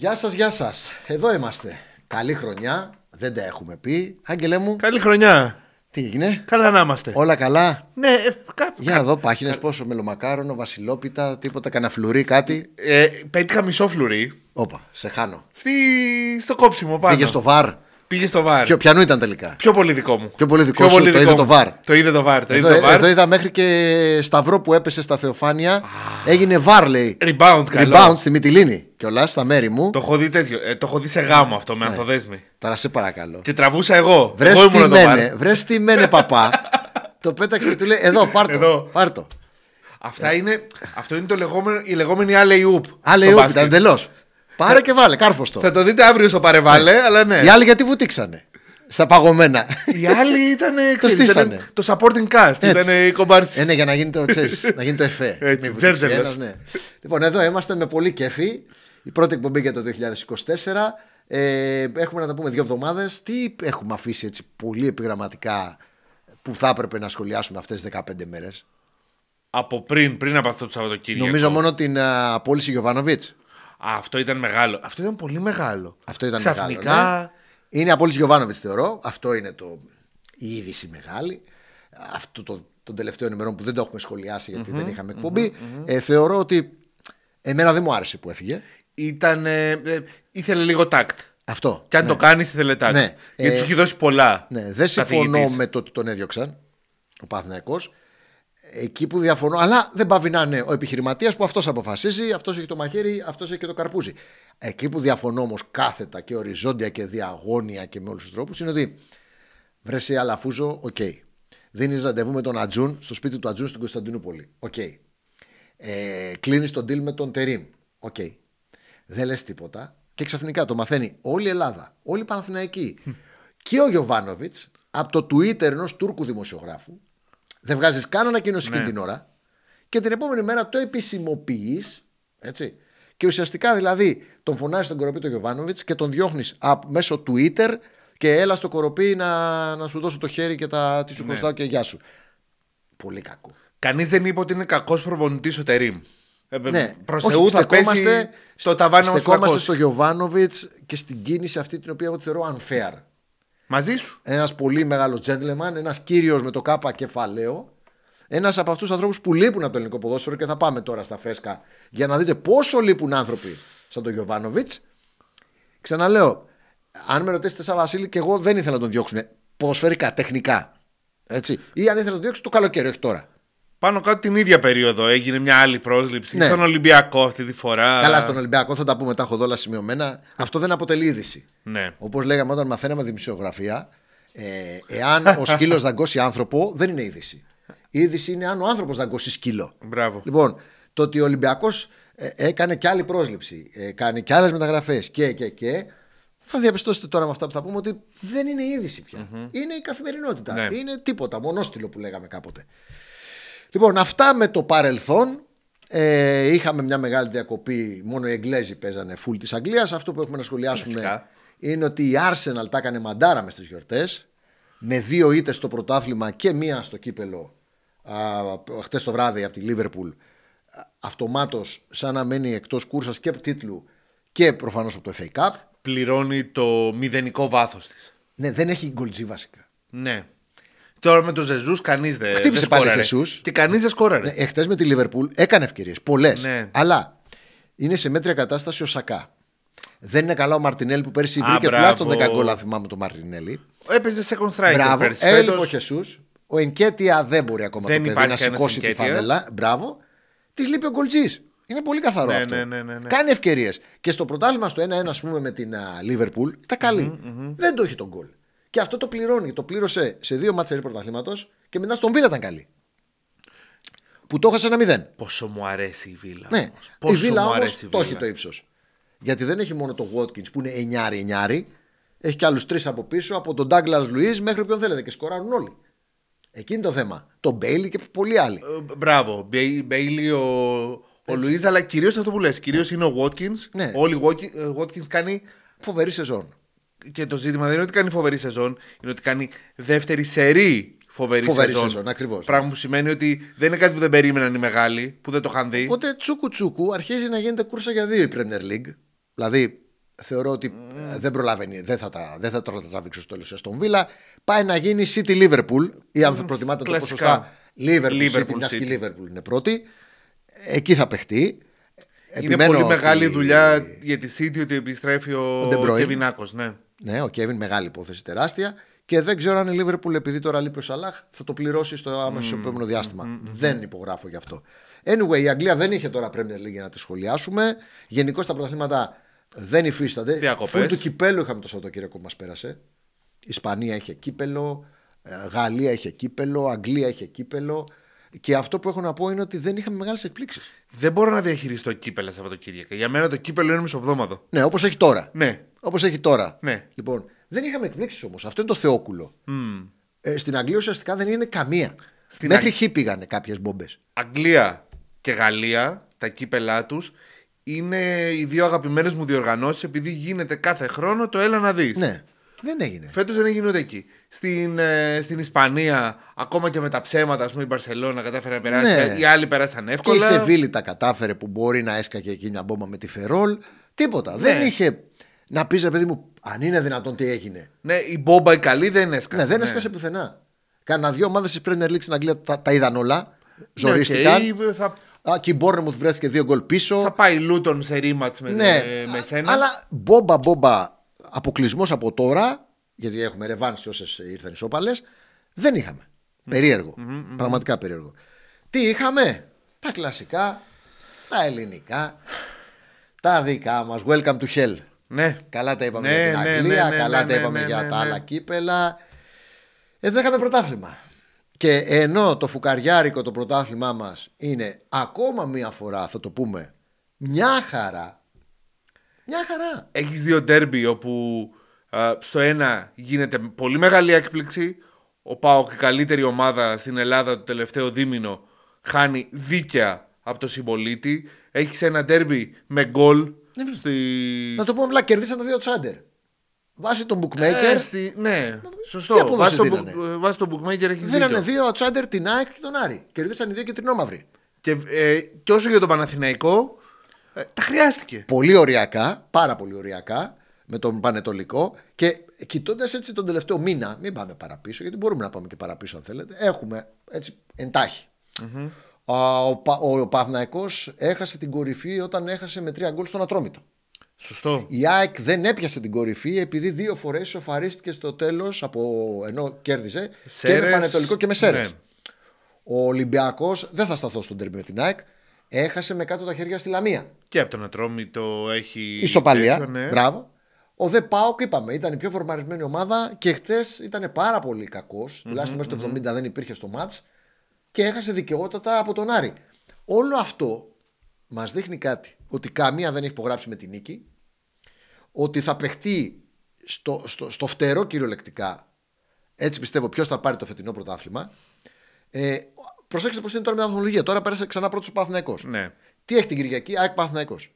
Γεια σας, γεια σας. Εδώ είμαστε. Καλή χρονιά. Δεν τα έχουμε πει. Άγγελέ μου. Καλή χρονιά. Τι έγινε? Καλά να είμαστε. Όλα καλά. Ναι, για να δω πάχινες πόσο. Μελομακάρονο, βασιλόπιτα, τίποτα, καναφλουρί, κάτι. Πέτυχα μισό φλουρί. Όπα, σε χάνω. Στο κόψιμο πάνω. Πήγε στο βαρ. Πήγε στο βαρ. Ποιανού ήταν τελικά? Πιο πολύ δικό μου. Πιο πολύ δικό σου. Το είδε το βαρ. Το είδε το βαρ. Εδώ είδα μέχρι και σταυρό που έπεσε στα Θεοφάνεια. Έγινε βαρ, λέει. Rebound στη Μυτιλίνη. Και όλα στα μέρη μου. Το έχω δει τέτοιο. Το έχω δει σε γάμο αυτό με ανθοδέσμη. Τώρα σε παρακαλώ. Και τραβούσα εγώ. Βρες τι μένε, παπά. Το πέταξε και του λέει: εδώ, πάρτο. Αυτό είναι η λεγόμενη αλεϊούπ. Αλεϊούπ ήταν εντελώ. Πάρε και βάλε, κάρφος το. Θα το δείτε αύριο στο παρεβάλε, αλλά ναι. Οι άλλοι γιατί βουτήξανε στα παγωμένα. Οι άλλοι ήταν το supporting cast, ήταν η κομπάρση. Ναι, για να γίνει το εφέ. Έτσι, Betsellers. Λοιπόν, εδώ είμαστε με πολύ κέφι. Η πρώτη εκπομπή για το 2024. Έχουμε να τα πούμε 2 εβδομάδες. Τι έχουμε αφήσει έτσι πολύ επιγραμματικά που θα έπρεπε να σχολιάσουμε αυτές τις 15 μέρες? Από πριν από αυτό το Σαββατοκύριακο. Νομίζω μόνο την απόλυση Γιοβάνοβιτς. Αυτό ήταν μεγάλο. Αυτό ήταν πολύ μεγάλο. Αυτό ήταν ξαφνικά... μεγάλο. Ναι. Είναι απόλυση Γιοβάνοβιτς, θεωρώ. Αυτό είναι η είδηση μεγάλη. Αυτό των τελευταίων ημερών που δεν το έχουμε σχολιάσει γιατί δεν είχαμε εκπομπή. Θεωρώ ότι εμένα δεν μου άρεσε που έφυγε. Ήθελε λίγο τάκτ. Αυτό. Και αν το κάνεις, ήθελε τάκτ. Ναι. Γιατί του έχει δώσει πολλά. Ναι. Δεν συμφωνώ με το ότι τον έδιωξαν ο Παναθηναϊκός. Εκεί που διαφωνώ, αλλά δεν πάβει να είναι ο επιχειρηματίας που αυτός αποφασίζει, αυτός έχει το μαχαίρι, αυτός έχει και το καρπούζι. Εκεί που διαφωνώ όμως κάθετα και οριζόντια και διαγώνια και με όλους τους τρόπους είναι ότι βρέσει Αλαφούζο, οκ. Δίνεις ραντεβού με τον Ατζούν, στο σπίτι του Ατζούν στην Κωνσταντινούπολη, οκ. Κλείνεις τον deal με τον Τερίμ, οκ. Δεν λες τίποτα και ξαφνικά το μαθαίνει όλη η Ελλάδα, όλη η Παναθηναϊκή και ο Γιοβάνοβιτς από το Twitter ενός Τούρκου δημοσιογράφου. Δεν βγάζεις καν ανακοίνωση εκείνη την ώρα και την επόμενη μέρα το επισημοποιείς. Έτσι. Και ουσιαστικά δηλαδή τον φωνάζεις στον κοροπή τον Γιοβάνοβιτς και τον διώχνεις μέσω Twitter και έλα στο κοροπή να σου δώσω το χέρι και τι σου χρωστάω και γεια σου. Πολύ κακό. Κανείς δεν είπε ότι είναι κακός προπονητής ο Τερίμ. Ναι, προς Θεού θα πέσει το ταβάνι μας. Στεκόμαστε στο Γιοβάνοβιτς και στην κίνηση αυτή την οποία εγώ τη θεωρώ unfair. Μαζί σου. Ένας πολύ μεγάλος gentleman, ένας κύριος με το κάπα κεφαλαίο, ένας από αυτούς τους ανθρώπους που λείπουν από το ελληνικό ποδόσφαιρο και θα πάμε τώρα στα φρέσκα για να δείτε πόσο λείπουν άνθρωποι σαν τον Γιοβάνοβιτς. Ξαναλέω, αν με ρωτήσετε σαν Βασίλη, και εγώ δεν ήθελα να τον διώξουν ποδοσφαιρικά, τεχνικά. Έτσι. Ή αν ήθελα να τον διώξουν το καλοκαίρι, όχι τώρα. Πάνω κάτω την ίδια περίοδο έγινε μια άλλη πρόσληψη. Ναι. Στον Ολυμπιακό αυτή τη φορά. Καλά, στον Ολυμπιακό θα τα πούμε, τα έχω δόλα σημειωμένα. Αυτό δεν αποτελεί είδηση. Ναι. Όπως λέγαμε όταν μαθαίναμε δημοσιογραφία, εάν ο σκύλος δαγκώσει άνθρωπο, δεν είναι είδηση. Η είδηση είναι αν ο άνθρωπος δαγκώσει σκύλο. Μπράβο. Λοιπόν, το ότι ο Ολυμπιακός έκανε και άλλη πρόσληψη, έκανε και άλλες μεταγραφές και. Θα διαπιστώσετε τώρα με αυτά που θα πούμε ότι δεν είναι είδηση πια. Είναι η καθημερινότητα. Ναι. Είναι τίποτα. Μονόστιλο που λέγαμε κάποτε. Λοιπόν, αυτά με το παρελθόν. Είχαμε μια μεγάλη διακοπή. Μόνο οι Εγγλέζοι παίζανε φουλ της Αγγλίας. Αυτό που έχουμε να σχολιάσουμε είναι ότι η Arsenal τα έκανε μαντάρα μες στις γιορτές. Με 2 ήττες στο πρωτάθλημα και 1 στο κύπελο χτες το βράδυ από τη Liverpool. Αυτομάτως σαν να μένει εκτός κούρσας και τίτλου και προφανώς από το FA Cup. Πληρώνει το μηδενικό βάθος της. Ναι, δεν έχει γκολτζή βασικά. Ναι. Τώρα με τον Ζεζούς κανείς δεν σκόραρε. Χτύπησε πάλι ο Ζεζούς. Και κανείς δεν σκόραρε. Εχθές με τη Λίβερπουλ έκανε ευκαιρίες. Πολλές. Ναι. Αλλά είναι σε μέτρια κατάσταση ο Σακά. Δεν είναι καλά ο Μαρτινέλη που πέρσι βρήκε τουλάχιστον 10 γκολ. Αν θυμάμαι τον Μαρτινέλη. Έπαιζε second striker. Μπράβο. Έλειπε ο Ζεζούς. Ο Ενκέτια δεν μπορεί ακόμα δεν το παιδί να σηκώσει τη φανέλα. Μπράβο. Τη λείπει ο γκολτζής. Είναι πολύ καθαρό αυτό. Ναι. Κάνει ευκαιρίες. Και στο πρωτάθλημα στο 1-1, ας πούμε, με την Λίβερπουλ ήταν καλή. Δεν το είχε τον γκολ. Και αυτό το πληρώνει. Το πλήρωσε σε 2 μάτσερ πρωταθλήματος και μετά στον Βίλα ήταν καλή. Που το έχασε 1-0. Πόσο μου αρέσει η Βίλα. Ναι. Πόσο η Βίλα όμως το έχει το ύψος. Γιατί δεν έχει μόνο το Watkins που είναι 9-9. Έχει και άλλους 3 από πίσω, από τον Ντάγκλας Λουίς μέχρι ποιον θέλετε. Και σκοράρουν όλοι. Εκείνη το θέμα. Το Μπέιλι και πολλοί άλλοι. Μπράβο. Μπέιλι ο Λουίς, αλλά κυρίως αυτό που λες. Κυρίως είναι ο Watkins. Ναι. Όλοι ο Watkins κάνει φοβερή σεζόν. Και το ζήτημα δεν είναι ότι κάνει φοβερή σεζόν, είναι ότι κάνει δεύτερη σερή φοβερή σεζόν. Ακριβώς. Πράγμα που σημαίνει ότι δεν είναι κάτι που δεν περίμεναν οι μεγάλοι, που δεν το είχαν δει. Οπότε τσούκου τσούκου αρχίζει να γίνεται κούρσα για 2 η Premier League. Δηλαδή θεωρώ ότι δεν προλαβαίνει, δεν θα τραβήξω στο τέλος στον Βίλα. Πάει να γίνει City Liverpool ή αν προτιμάτε το ποσοστά Liverpool, μιας και η Liverpool είναι πρώτη. Εκεί θα παιχτεί. Επιμένω είναι πολύ μεγάλη δουλειά για τη City ότι επιστρέφει ο Ντεβινάκος. Ναι, ο Κέβιν, μεγάλη υπόθεση, τεράστια. Και δεν ξέρω αν η Liverpool, επειδή τώρα λείπει ο Σαλάχ, θα το πληρώσει στο άμεσο επόμενο διάστημα. Δεν υπογράφω γι' αυτό. Anyway, η Αγγλία δεν είχε τώρα Premier League για να τη σχολιάσουμε. Γενικώς τα πρωταθλήματα δεν υφίστανται. Διακοπές. Φουλ του κυπέλου είχαμε το Σαββατοκύριακο που μας πέρασε. Ισπανία είχε κύπελο, Γαλλία είχε κύπελο, Αγγλία είχε κύπελο. Και αυτό που έχω να πω είναι ότι δεν είχαμε μεγάλες εκπλήξεις. Δεν μπορώ να διαχειριστώ κύπελα Σαββατοκύριακα. Για μένα το κύπελο είναι μισοβδόματο. Ναι, όπως έχει τώρα. Ναι. Όπως έχει τώρα. Ναι. Λοιπόν, δεν είχαμε εκπλήξεις όμως. Αυτό είναι το θεόκουλο. Στην Αγγλία ουσιαστικά δεν είναι καμία. Μέχρι χ πήγανε κάποιες μπομπές. Αγγλία και Γαλλία, τα κύπελά τους, είναι οι δύο αγαπημένες μου διοργανώσεις, επειδή γίνεται κάθε χρόνο το έλα να δεις. Ναι. Δεν έγινε. Φέτος δεν έγινε ούτε εκεί. Στην Ισπανία, ακόμα και με τα ψέματα, ας πούμε, η Μπαρσελόνα κατάφερε να περάσει. Ναι. Οι άλλοι περάσαν εύκολα. Και η Σεβίλη τα κατάφερε που μπορεί να έσκαγε εκεί μια μπόμπα με τη Φερόλ. Τίποτα. Ναι. Δεν είχε. Να πεις, ρε παιδί μου, αν είναι δυνατόν τι έγινε. Ναι, η μπόμπα η καλή δεν έσκασε. Ναι, δεν έσκασε πουθενά. Κάνα δύο ομάδες της Premier League στην Αγγλία τα είδαν όλα. Ζορίστηκαν. Ναι, και η Bournemouth βρέθηκε 2 γκολ πίσω. Θα πάει Λούτον σε ρήματς με, ναι, με σένα. Αλλά μπόμπα. Αποκλεισμός από τώρα, γιατί έχουμε ρεβάνσει όσες ήρθαν ισόπαλες, δεν είχαμε. Περίεργο. Πραγματικά περίεργο. Τι είχαμε? Τα κλασικά, τα ελληνικά, τα δικά μας. Welcome to hell. Ναι. Καλά τα είπαμε για την Αγγλία, καλά τα είπαμε για τα άλλα κύπελα. Δεν είχαμε πρωτάθλημα. Και ενώ το φουκαριάρικο το πρωτάθλημά μας είναι ακόμα μία φορά, θα το πούμε, μια χαρά. Μια χαρά. Έχεις δύο ντέρμπι όπου στο ένα γίνεται πολύ μεγάλη έκπληξη. Ο ΠΑΟΚ, η καλύτερη ομάδα στην Ελλάδα το τελευταίο δίμηνο, χάνει δίκαια από το Συμπολίτη. Έχεις ένα ντέρμπι με γκολ. Ναι, να το πούμε απλά, κερδίσαν τα δύο τσάντερ. Βάσει τον bookmaker. Ναι, σωστό. Βάσει τον bookmaker έχει δίκιο. Δίνανε δύο τσάντερ, την ΑΕΚ και τον Άρη. Κερδίσαν οι δύο κεντρινόμαυροι. Και όσο για τον Παναθηναϊκό, τα χρειάστηκε. Πολύ ωριακά, πάρα πολύ ωριακά, με τον Πανετολικό. Και κοιτώντας έτσι τον τελευταίο μήνα, μην πάμε παραπίσω, γιατί μπορούμε να πάμε και παραπίσω αν θέλετε. Έχουμε έτσι εντάχει. Ο Παναθηναϊκός έχασε την κορυφή όταν έχασε με 3 γκολ στον Ατρόμητο. Σωστό. Η ΑΕΚ δεν έπιασε την κορυφή επειδή 2 φορές σοφαρίστηκε στο τέλος, ενώ κέρδιζε Σέρες, και με Πανετολικό και με Σέρες. Ναι. Ο Ολυμπιακός, δεν θα σταθώ στον τέρμι με την ΑΕΚ, έχασε με κάτω τα χέρια στη Λαμία. Και από τον Ατρόμητο έχει ισοπαλία. Τέτοιο, ναι. Μπράβο. Ο Δε Πάοκ, είπαμε, ήταν η πιο φορμαρισμένη ομάδα και χτες ήταν πάρα πολύ κακός. Τουλάχιστον μέχρι το 70 δεν υπήρχε στο μάτς και έχασε δικαιότατα από τον Άρη. Όλο αυτό μας δείχνει κάτι. Ότι καμία δεν έχει υπογράψει με τη νίκη. Ότι θα παιχτεί στο φτερό κυριολεκτικά. Έτσι πιστεύω ποιος θα πάρει το φετινό πρωτάθλημα. Προσέξτε πως είναι τώρα με την βαθμολογία. Τώρα πέρασε ξανά πρώτος ο Παναθηναϊκός. Ναι. Τι έχει την Κυριακή? ΑΕΚ Παναθηναϊκός.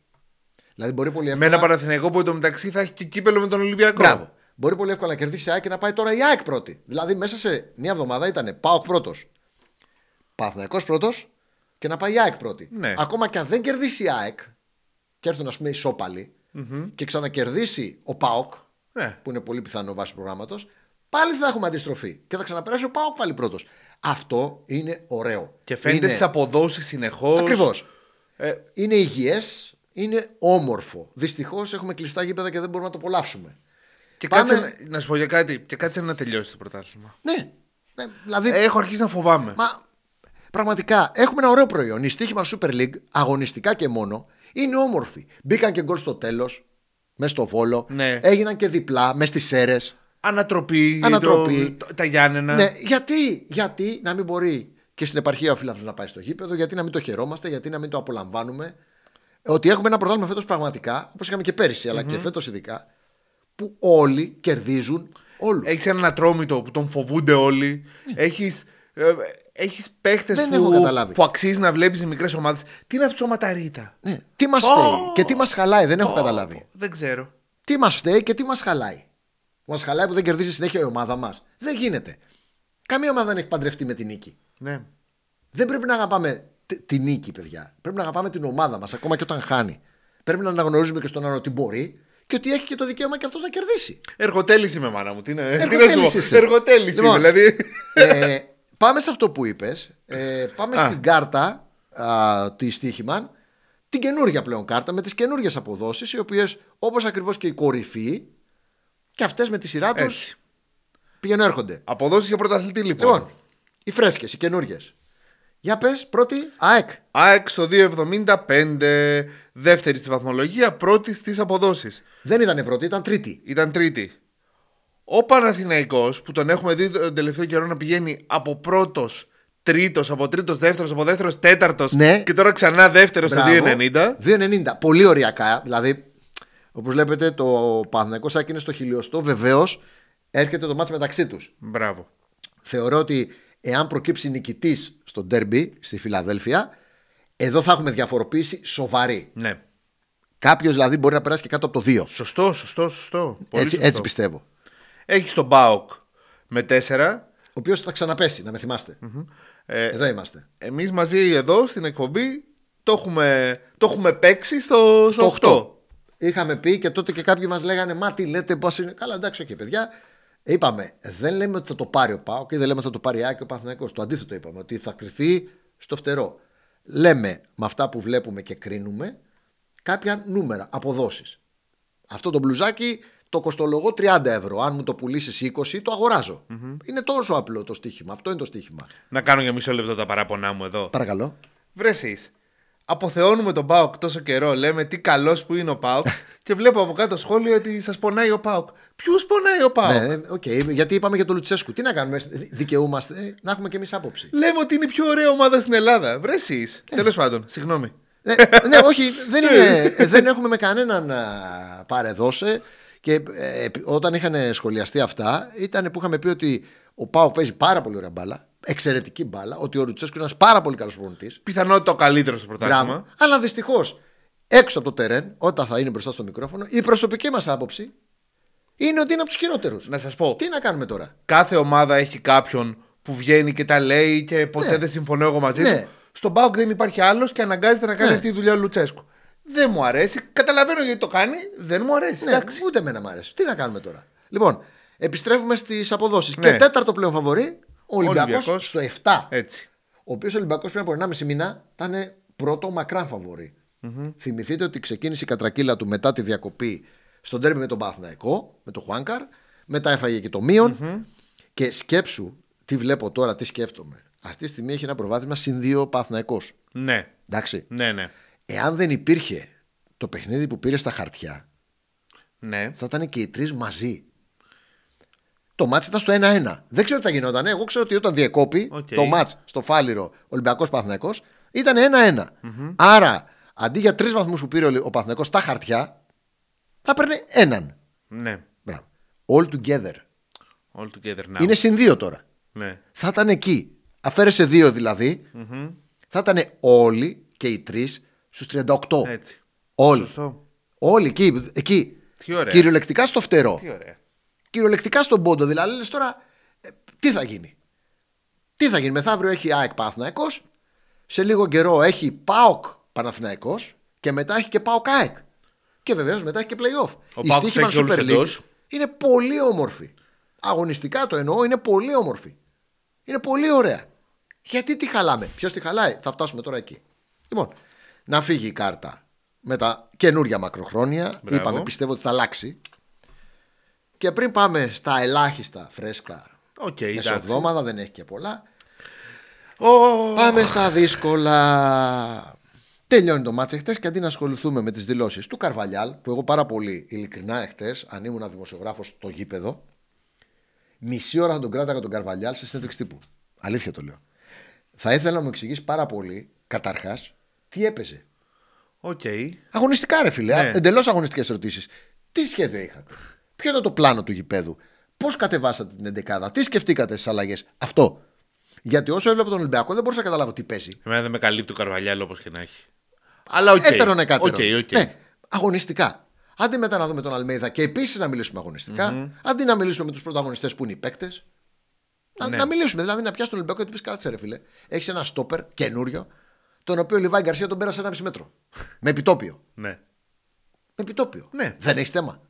Δηλαδή μπορεί πολύ εύκολα. Με ένα Παναθηναϊκό που εντωμεταξύ θα έχει και κύπελο με τον Ολυμπιακό. Μπράβο. Μπορεί πολύ εύκολα να κερδίσει η ΑΕΚ και να πάει τώρα η ΑΕΚ πρώτη. Δηλαδή μέσα σε μια εβδομάδα ήταν ΠΑΟΚ πρώτος, Παναθηναϊκός πρώτος και να πάει η ΑΕΚ πρώτη. Ναι. Ακόμα και αν δεν κερδίσει η ΑΕΚ και έρθουν ας πούμε ισόπαλοι και ξανακερδίσει ο ΠΑΟΚ, ναι, που είναι πολύ πιθανό βάσει προγράμματος, πάλι θα έχουμε αντιστροφή και θα ξαναπεράσει ο ΠΑΟΚ πάλι πρώτος. Αυτό είναι ωραίο. Και φαίνεται στις αποδόσεις συνεχώς. Ακριβώς. Είναι υγιές, είναι όμορφο. Δυστυχώς έχουμε κλειστά γήπεδα και δεν μπορούμε να το απολαύσουμε. Και κάτσε να σου πω για κάτι. Και κάτσε να τελειώσει το πρωτάθλημα. Ναι. Δηλαδή, έχω αρχίσει να φοβάμαι. Μα πραγματικά έχουμε ένα ωραίο προϊόν. Η Stoiximan Super League, αγωνιστικά και μόνο, είναι όμορφη. Μπήκαν και γκολ στο τέλος, μες στο Βόλο. Ναι. Έγιναν και διπλά, μες στις Σέρες. Ανατροπή. Τα Γιάννενα. Ναι, γιατί να μην μπορεί και στην επαρχία ο φίλαθλος να πάει στο γήπεδο, γιατί να μην το χαιρόμαστε, γιατί να μην το απολαμβάνουμε. Ότι έχουμε ένα πρωτάθλημα φέτος πραγματικά, όπως είχαμε και πέρυσι, αλλά και φέτος ειδικά, που όλοι κερδίζουν όλους. Έχεις έναν Ατρόμητο που τον φοβούνται όλοι. Έχεις παίχτες που αξίζει να βλέπεις οι μικρές ομάδες. Τι είναι αυτό το ματαρίτα. Ναι. Τι μας φταίει και τι μας χαλάει, δεν έχω καταλάβει. Δεν ξέρω. Τι μας φταίει και τι μας χαλάει. Μας χαλάει που δεν κερδίζει συνέχεια η ομάδα μας. Δεν γίνεται. Καμία ομάδα δεν έχει παντρευτεί με τη νίκη. Ναι. Δεν πρέπει να αγαπάμε τη νίκη, παιδιά. Πρέπει να αγαπάμε την ομάδα μας, ακόμα και όταν χάνει. Πρέπει να αναγνωρίζουμε και στον άλλο ότι μπορεί και ότι έχει και το δικαίωμα και αυτός να κερδίσει. Εργοτέλης είμαι, μάνα μου. Τι είναι, εργοτέλης είμαι, δηλαδή. Πάμε σε αυτό που είπες. Πάμε στην κάρτα τη Stoiximan. Την καινούργια πλέον κάρτα με τις καινούργιες αποδόσεις, οι οποίες όπως ακριβώς και η κορυφή, και αυτές με τη σειρά τους πηγαίνουν έρχονται. Αποδόσεις για πρωταθλητή λοιπόν. Οι φρέσκες, οι καινούργιες. Για πες, πρώτη ΑΕΚ. ΑΕΚ στο 2,75, δεύτερη στη βαθμολογία, πρώτη στις αποδόσεις. Δεν ήταν πρώτη, ήταν τρίτη. Ήταν τρίτη. Ο Παναθηναϊκός, που τον έχουμε δει τον τελευταίο καιρό να πηγαίνει από πρώτος, τρίτος, από τρίτος, δεύτερος, από δεύτερος, τέταρτος. Ναι. Και τώρα ξανά δεύτερος στο 2,90. 2,90. Πολύ ωριακά. Δηλαδή, όπως βλέπετε, το Παναθηναϊκός άκινε στο χιλιοστό. Βεβαίως, έρχεται το μάτς μεταξύ τους. Μπράβο. Θεωρώ ότι εάν προκύψει νικητής στο ντέρμπι στη Φιλαδέλφια, εδώ θα έχουμε διαφοροποίηση σοβαρή. Ναι. Κάποιος δηλαδή μπορεί να περάσει και κάτω από το 2. Σωστό. Πολύ σωστό. Έτσι πιστεύω. Έχει τον ΠΑΟΚ με 4. Ο οποίος θα ξαναπέσει, να με θυμάστε. Mm-hmm. Εδώ είμαστε. Εμείς μαζί εδώ στην εκπομπή το έχουμε παίξει στο 8. Είχαμε πει και τότε και κάποιοι μας λέγανε «Μα τι λέτε, πώς είναι». Καλά, εντάξει, οκ, παιδιά. Είπαμε, δεν λέμε ότι θα το πάρει ο ΠΑΟΚ και δεν λέμε ότι θα το πάρει ο Παναθηναϊκός. Το αντίθετο είπαμε, ότι θα κριθεί στο φτερό. Λέμε με αυτά που βλέπουμε και κρίνουμε κάποια νούμερα, αποδόσεις. Αυτό το μπλουζάκι το κοστολογώ 30€. Αν μου το πουλήσεις 20, το αγοράζω. Mm-hmm. Είναι τόσο απλό το στοίχημα. Αυτό είναι το στοίχημα. Να κάνω για μισό λεπτό τα παράπονά μου εδώ. Παρακαλώ. Βρε εσείς. Αποθεώνουμε τον ΠΑΟΚ τόσο καιρό. Λέμε τι καλός που είναι ο ΠΑΟΚ. Και βλέπω από κάτω σχόλιο ότι σας πονάει ο ΠΑΟΚ. Ποιους πονάει ο ΠΑΟΚ? Ναι, okay, γιατί είπαμε για τον Λουτσέσκου. Τι να κάνουμε, δικαιούμαστε να έχουμε κι εμείς άποψη. Λέμε ότι είναι η πιο ωραία ομάδα στην Ελλάδα. Βρε εσείς. Τέλος πάντων, συγγνώμη. Ναι, όχι, δεν έχουμε με κανέναν παρεδώσει. Και όταν είχαν σχολιαστεί αυτά, ήταν που είχαμε πει ότι ο ΠΑΟΚ παίζει πάρα πολύ ωραία μπάλα. Εξαιρετική μπάλα, ότι ο Λουτσέσκου είναι ένας πάρα πολύ καλός προπονητής. Πιθανότητα ο καλύτερος στο πρωτάθλημα. Αλλά δυστυχώς έξω από το τερέν, όταν θα είναι μπροστά στο μικρόφωνο, η προσωπική μας άποψη είναι ότι είναι από τους χειρότερους. Να σας πω. Τι να κάνουμε τώρα. Κάθε ομάδα έχει κάποιον που βγαίνει και τα λέει και ποτέ δεν συμφωνώ εγώ μαζί του. Στον ΠΑΟΚ δεν υπάρχει άλλος και αναγκάζεται να κάνει αυτή τη δουλειά ο Λουτσέσκου. Δεν μου αρέσει. Καταλαβαίνω γιατί το κάνει. Δεν μου αρέσει. Ούτε εμένα μου αρέσει. Τι να κάνουμε τώρα. Λοιπόν, επιστρέφουμε στις αποδόσεις. Και τέταρτο πλέον φαβορί. Ο Ολυμπιακός στο 7. Έτσι. Ο οποίος Ολυμπιακός πριν από 1,5 μήνα ήταν πρώτο μακράν φαβορί. Mm-hmm. Θυμηθείτε ότι ξεκίνησε η κατρακύλα του μετά τη διακοπή στον ντέρμπι με τον Παναθηναϊκό, με τον Χουάνκαρ. Μετά έφαγε και το μείον. Mm-hmm. Και σκέψου, τι βλέπω τώρα, τι σκέφτομαι. Αυτή τη στιγμή έχει ένα προβάδισμα συν 2 Παναθηναϊκός. Ναι. Εντάξει. Ναι. Εάν δεν υπήρχε το παιχνίδι που πήρε στα χαρτιά, θα ήταν και οι τρεις μαζί. Το μάτς ήταν στο 1-1. Δεν ξέρω τι θα γινόταν. Εγώ ξέρω ότι όταν διεκόπη το μάτς στο Φάληρο Ολυμπιακός Παναθηναϊκός ήταν 1-1. Mm-hmm. Άρα αντί για 3 βαθμούς που πήρε ο Παναθηναϊκός στα χαρτιά, θα παίρνει 1. Ναι. Μπράβο. All together now. Είναι συν 2 τώρα. Ναι. Θα ήταν εκεί. Αφαίρεσε 2 δηλαδή. Mm-hmm. Θα ήταν όλοι και οι 3 στους 38. Έτσι. Όλοι εκεί. Κυριολεκτικά στο φτερό. Τι ωραία. Κυριολεκτικά στον πόντο, δηλαδή λες τώρα τι θα γίνει. Τι θα γίνει, μεθαύριο έχει ΑΕΚ Παναθηναϊκός, σε λίγο καιρό έχει ΠΑΟΚ Παναθηναϊκός και μετά έχει και ΠΑΟΚ ΑΕΚ. Και βεβαίως μετά έχει και play-off. Η Stoiximan Super League είναι πολύ όμορφη. Αγωνιστικά το εννοώ, είναι πολύ όμορφη. Είναι πολύ ωραία. Γιατί τη χαλάμε, ποιος τη χαλάει, θα φτάσουμε τώρα εκεί. Λοιπόν, να φύγει η κάρτα με τα καινούργια μακροχρόνια. Μπράβο. Είπαμε, πιστεύω ότι θα αλλάξει. Και πριν πάμε στα ελάχιστα φρέσκα, μεσοβδόμαδα, δεν έχει και πολλά. Πάμε στα δύσκολα. Τελειώνει το μάτς εχθές και αντί να ασχοληθούμε με τις δηλώσεις του Καρβαλιάλ, που εγώ πάρα πολύ ειλικρινά εχθές, αν ήμουν δημοσιογράφος στο γήπεδο, μισή ώρα θα τον κράταγα τον Καρβαλιάλ σε συνέντευξη τύπου. Αλήθεια το λέω. Θα ήθελα να μου εξηγήσει πάρα πολύ, καταρχάς, τι έπαιζε. Αγωνιστικά, ρε φίλε, εντελώς αγωνιστικές ερωτήσεις. Τι σχέδιο είχατε. Ποιο ήταν το πλάνο του γηπέδου, πώς κατεβάσατε την εντεκάδα, τι σκεφτήκατε στις αλλαγές, αυτό. Γιατί όσο έβλεπα τον Ολυμπιακό δεν μπορούσα να καταλάβω τι παίζει. Εμένα δεν με καλύπτει ο Καρβαλιάλ όπως και να έχει. Αλλά οκ. Έτερον. Ναι, αγωνιστικά. Αντί μετά να δούμε τον Αλμέιδα και επίσης να μιλήσουμε αγωνιστικά, αντί να μιλήσουμε με τους πρωταγωνιστές που είναι οι παίκτες, να μιλήσουμε. Δηλαδή να πιάσει τον Ολυμπιακό και του πει κάτσε ρε φίλε, έχει ένα στόπερ καινούριο, τον οποίο ο Λιβάη Γκαρσία τον πέρασε 1,5 μέτρο. Με επιτόπιο. Επιτόπιο. Ναι. Δεν έχει θέμα.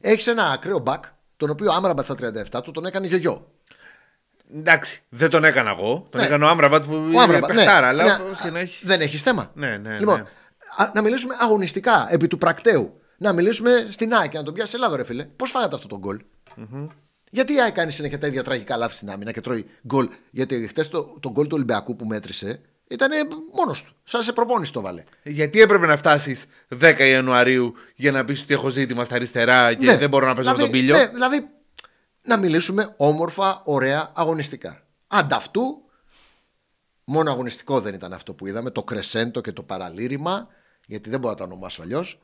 Έχει ένα ακραίο μπακ, τον οποίο Άμραμπατ στα 37 του τον έκανε γιογιό. Εντάξει, δεν τον έκανα εγώ. Τον έκανε ο Άμραμπατ που είναι παιχτάρα, αλλά δεν έχει θέμα. Λοιπόν, να μιλήσουμε αγωνιστικά επί του πρακτέου. Να μιλήσουμε στην ΑΕΚ να τον πιάσει Ελλάδα, ρε φίλε. Πώς φάγατε αυτό το γκολ. Γιατί η ΑΕΚ κάνει συνέχεια τα ίδια τραγικά λάθη στην άμυνα και τρώει γκολ. Γιατί χτες το γκολ του Ολυμπιακού που μέτρησε ήταν μόνος του. Σαν σε προπόνηση το βάλε. Γιατί έπρεπε να φτάσεις 10 Ιανουαρίου για να πεις ότι έχω ζήτημα στα αριστερά και δεν μπορώ να παίζω με τον Πήλιο. Ναι, δηλαδή να μιλήσουμε όμορφα, ωραία, αγωνιστικά. Ανταυτού, μόνο αγωνιστικό δεν ήταν αυτό που είδαμε. Το κρεσέντο και το παραλήρημα, γιατί δεν μπορώ να τα ονομάσω αλλιώς.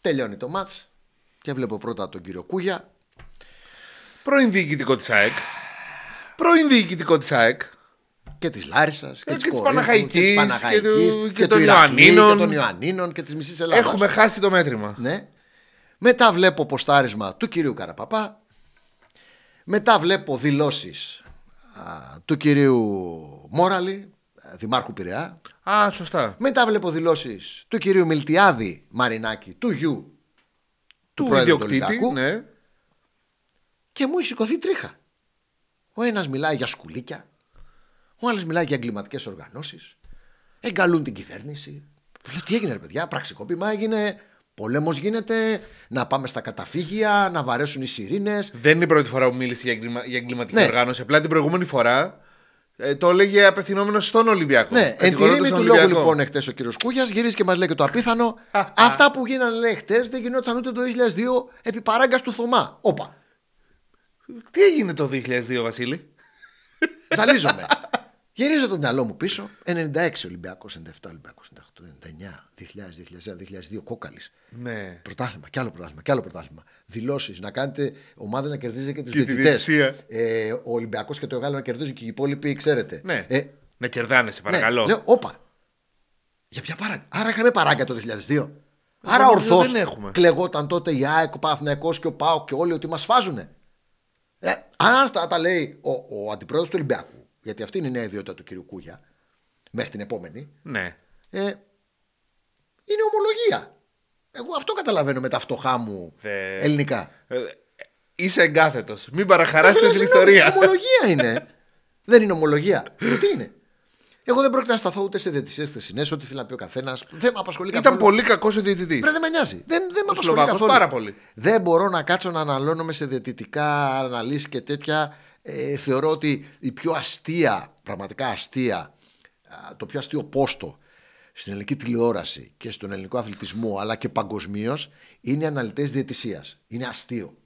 Τελειώνει το μάτς και βλέπω πρώτα τον κύριο Κούγια. Πρώην διοικητικό της ΑΕΚ. Πρώην διοικητικό της ΑΕΚ. Και της Λάρισσας και της Παναχαϊκής και των Ιωαννίνων και της μισής Ελλάδας. Έχουμε χάσει το μέτρημα. Ναι. Μετά βλέπω ποστάρισμα του κυρίου Καραπαπά. Μετά βλέπω δηλώσεις του κυρίου Μόραλη, δημάρχου Πειραιά. Α, σωστά. Μετά βλέπω δηλώσεις του κυρίου Μιλτιάδη Μαρινάκη, του γιου του ιδιοκτήτη. Ναι. Και μου έχει σηκωθεί τρίχα. Ο ένας μιλάει για σκουλίκια, ο άλλος μιλάει για εγκληματικές οργανώσεις, εγκαλούν την κυβέρνηση. Λέω, τι έγινε ρε παιδιά, πραξικόπημα έγινε, πόλεμος γίνεται, να πάμε στα καταφύγια, να βαρέσουν οι σιρήνες. Δεν είναι η πρώτη φορά που μίλησε για εγκληματική οργάνωση, απλά την προηγούμενη φορά... το έλεγε απευθυνόμενο στον Ολυμπιακό. Ναι, εν τη ρήμη του λόγου λοιπόν χτες ο κύριος Κούγιας γυρίζει και μας λέει και το απίθανο. Αυτά που γίνανε λέει χτες δεν γινόταν ούτε το 2002 επί παράγκας του Θωμά. Όπα. Τι έγινε το 2002, Βασίλη? Ζαλίζομαι. Γυρίζω το μυαλό μου πίσω. 96 Ολυμπιακός, 97 Ολυμπιακός, 98, 99, 2000, 2001, 2002 Κόκκαλης. Ναι. Πρωτάθλημα και άλλο πρωτάθλημα και άλλο πρωτάθλημα. Δηλώσεις να κάνετε ομάδα να κερδίζει και τις διαιτητές. Ο Ολυμπιακός και το Γάλλο να κερδίζουν και οι υπόλοιποι, ξέρετε. Ναι. Να κερδάνε, σε παρακαλώ. Ναι. Λέω, όπα. Για ποια παράγκα. Άρα είχαμε παράγκα το 2002. Άρα ορθώς κλεγόταν τότε η ΑΕΚ, ο Παναθηναϊκός και ο ΠΑΟΚ και όλοι ότι μας φάζουνε. Αν αυτά τα λέει ο αντιπρόεδρος του Ολυμπιακού. Γιατί αυτή είναι η νέα ιδιότητα του κυρίου Κούγια μέχρι την επόμενη. Ναι. Είναι ομολογία. Εγώ αυτό καταλαβαίνω με τα φτωχά μου ελληνικά. Είσαι εγκάθετος. Μην παραχαράσετε την ιστορία. Ομολογία είναι. Δεν είναι ομολογία. Τι είναι. Εγώ δεν πρόκειται να σταθώ ούτε σε διαιτησίες χθεσινές, ό,τι θέλει να πει ο καθένας. Δεν με απασχολεί καθόλου. Ήταν πολύ κακός ο διαιτητής. Δεν με νοιάζει. Δεν με απασχολεί καθόλου. Πάρα πολύ. Δεν μπορώ να κάτσω να αναλώνομαι σε διαιτητικά αναλύσεις και τέτοια. Θεωρώ ότι η πιο αστεία, πραγματικά αστεία, το πιο αστείο πόστο στην ελληνική τηλεόραση και στον ελληνικό αθλητισμό, αλλά και παγκοσμίως, είναι οι αναλυτές διαιτησίας. Είναι αστείο.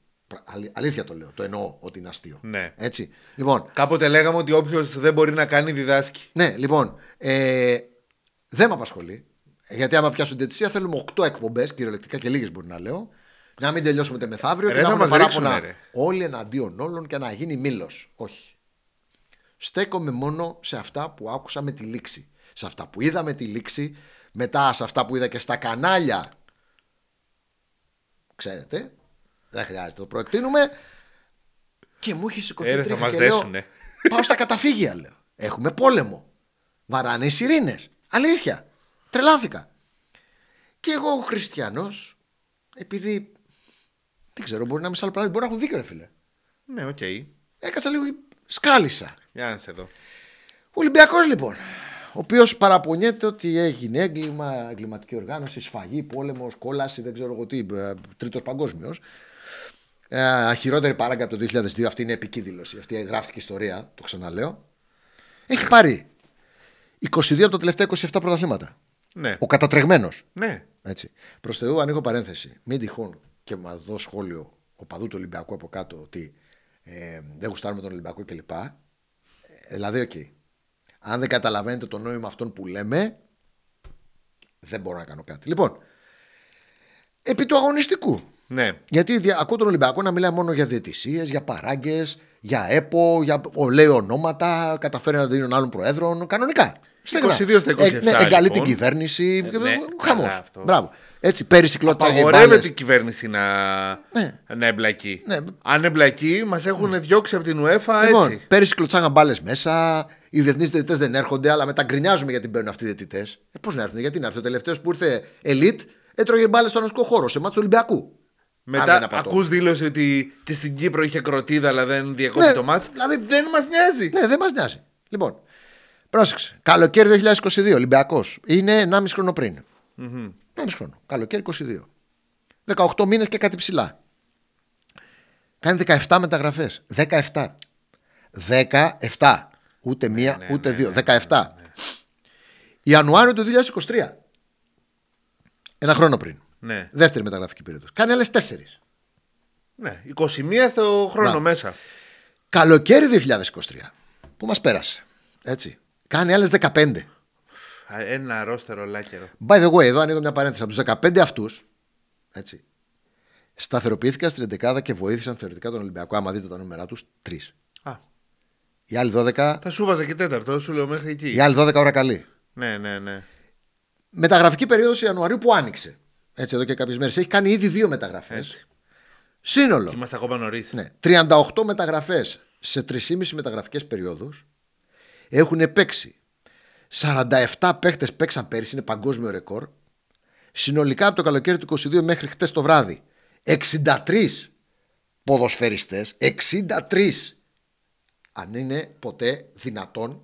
Αλήθεια το λέω. Το εννοώ ότι είναι αστείο. Ναι. Έτσι. Λοιπόν, κάποτε λέγαμε ότι όποιος δεν μπορεί να κάνει, διδάσκει. Ναι, λοιπόν. Δεν με απασχολεί. Γιατί άμα πιάσουν διαιτησία, θέλουμε 8 εκπομπές, κυριολεκτικά και λίγες μπορεί να λέω. Να μην τελειώσουμε τε μεθαύριο και να έχουμε παράπονα όλοι εναντίον όλων και να γίνει μήλος. Όχι. Στέκομαι μόνο σε αυτά που άκουσα με τη λήξη. Σε αυτά που είδα με τη λήξη, μετά σε αυτά που είδα και στα κανάλια. Ξέρετε, δεν χρειάζεται, το προεκτείνουμε. Και μου έχει σηκωθεί τρίχα και λέω, πάω στα καταφύγια, λέω. Έχουμε πόλεμο. Βαράνε οι σιρήνες. Αλήθεια. Τρελάθηκα. Και εγώ ο χριστιανός, επειδή... Δεν ξέρω, μπορεί να είμαι σε άλλο πράγμα. Μπορεί να έχουν δίκιο, ρε φίλε. Ναι, οκ. Έκατσα λίγο, σκάλισα. Για να σε δω. Ολυμπιακός λοιπόν. Ο οποίος παραπονιέται ότι έγινε έγκλημα, εγκληματική οργάνωση, σφαγή, πόλεμος, κόλαση, δεν ξέρω εγώ τι, τρίτος παγκόσμιος. Χειρότερη παράγκα από το 2002. Αυτή είναι επική δήλωση. Αυτή γράφτηκε ιστορία, το ξαναλέω. Έχει πάρει 22 από τα τελευταία 27 πρωταθλήματα. Ναι. Ο κατατρεγμένος. Ναι. Έτσι. Προς Θεού, ανοίγω παρένθεση. Μην τυχόν. Και μα δω σχόλιο ο παδού του Ολυμπιακού από κάτω ότι δεν γουστάρουμε τον Ολυμπιακό κλπ. Δηλαδή, εκεί. Αν δεν καταλαβαίνετε το νόημα αυτών που λέμε, δεν μπορώ να κάνω κάτι. Λοιπόν, επί του αγωνιστικού. Ναι. Γιατί ακούω τον Ολυμπιακό να μιλάει μόνο για διαιτησίες, για παράγκες, για ΕΠΟ, για λέει ονόματα, καταφέρει να δίνουν άλλων προέδρων. Κανονικά. 22 στα 27. Ναι, εγκαλεί λοιπόν την κυβέρνηση. Ναι, χαμός. Μπράβο. Έτσι, πέρυσι κλώταγε. Απαγορεύεται η κυβέρνηση να εμπλακεί. Ναι. Αν εμπλακεί, μας έχουν διώξει από την UEFA. Λοιπόν, έτσι. Πέρυσι κλωτσάγαν μπάλες μέσα. Οι διεθνείς διαιτητές δεν έρχονται, αλλά μετά γκρινιάζουμε γιατί μπαίνουν αυτοί οι διαιτητές. Πώς να έρθουν, γιατί να έρθει ο τελευταίος που ήρθε elite, έτρωγε μπάλες στον αστικό χώρο σε μάτς του Ολυμπιακού. Μετά ακούς δήλωση ότι και στην Κύπρο είχε κροτίδα, αλλά δεν διακόπτει το μάτς. Δηλαδή δεν μας νοιάζει. Ναι, δεν μας νοιάζει. Λοιπόν, πρόσεξε. Καλοκαίρι 2022, Ολυμπιακός. Είναι 1,5 χρόνο πριν. 1,5 χρόνο. Καλοκαίρι 22. 18 μήνες και κάτι ψηλά. Κάνει 17 μεταγραφές. 17. 17. Ούτε μία, ούτε δύο. 17. Ιανουάριο του 2023. Ένα χρόνο πριν. Ναι. Δεύτερη μεταγραφική περίοδος. Κάνει άλλες 4. Ναι, 21 στο χρόνο μέσα. Καλοκαίρι 2023. Που μας πέρασε. Έτσι. Κάνει άλλες 15. Ένα αρρώστερο λάκερο. By the way, εδώ ανοίγω μια παρένθεση. Από τους 15 αυτούς, έτσι, σταθεροποιήθηκαν στην 11 και βοήθησαν θεωρητικά τον Ολυμπιακό. Άμα δείτε τα νούμερα τους, 3. Οι άλλοι 12. Θα σου βάζα και τέταρτο, σου λέω μέχρι εκεί. Οι άλλοι 12 ώρα καλή. Ναι, ναι, ναι. Μεταγραφική περίοδος Ιανουαρίου που άνοιξε. Έτσι, εδώ και κάποιες μέρες. Έχει κάνει ήδη 2 μεταγραφές. Σύνολο. Και είμαστε ακόμα νωρίς. Ναι. 38 μεταγραφές σε 3,5 μεταγραφικές περιόδους. Έχουν παίξει. 47 παίχτες παίξαν πέρυσι. Είναι παγκόσμιο ρεκόρ. Συνολικά από το καλοκαίρι του 22 μέχρι χτες το βράδυ. 63 ποδοσφαιριστές. 63. Αν είναι ποτέ δυνατόν.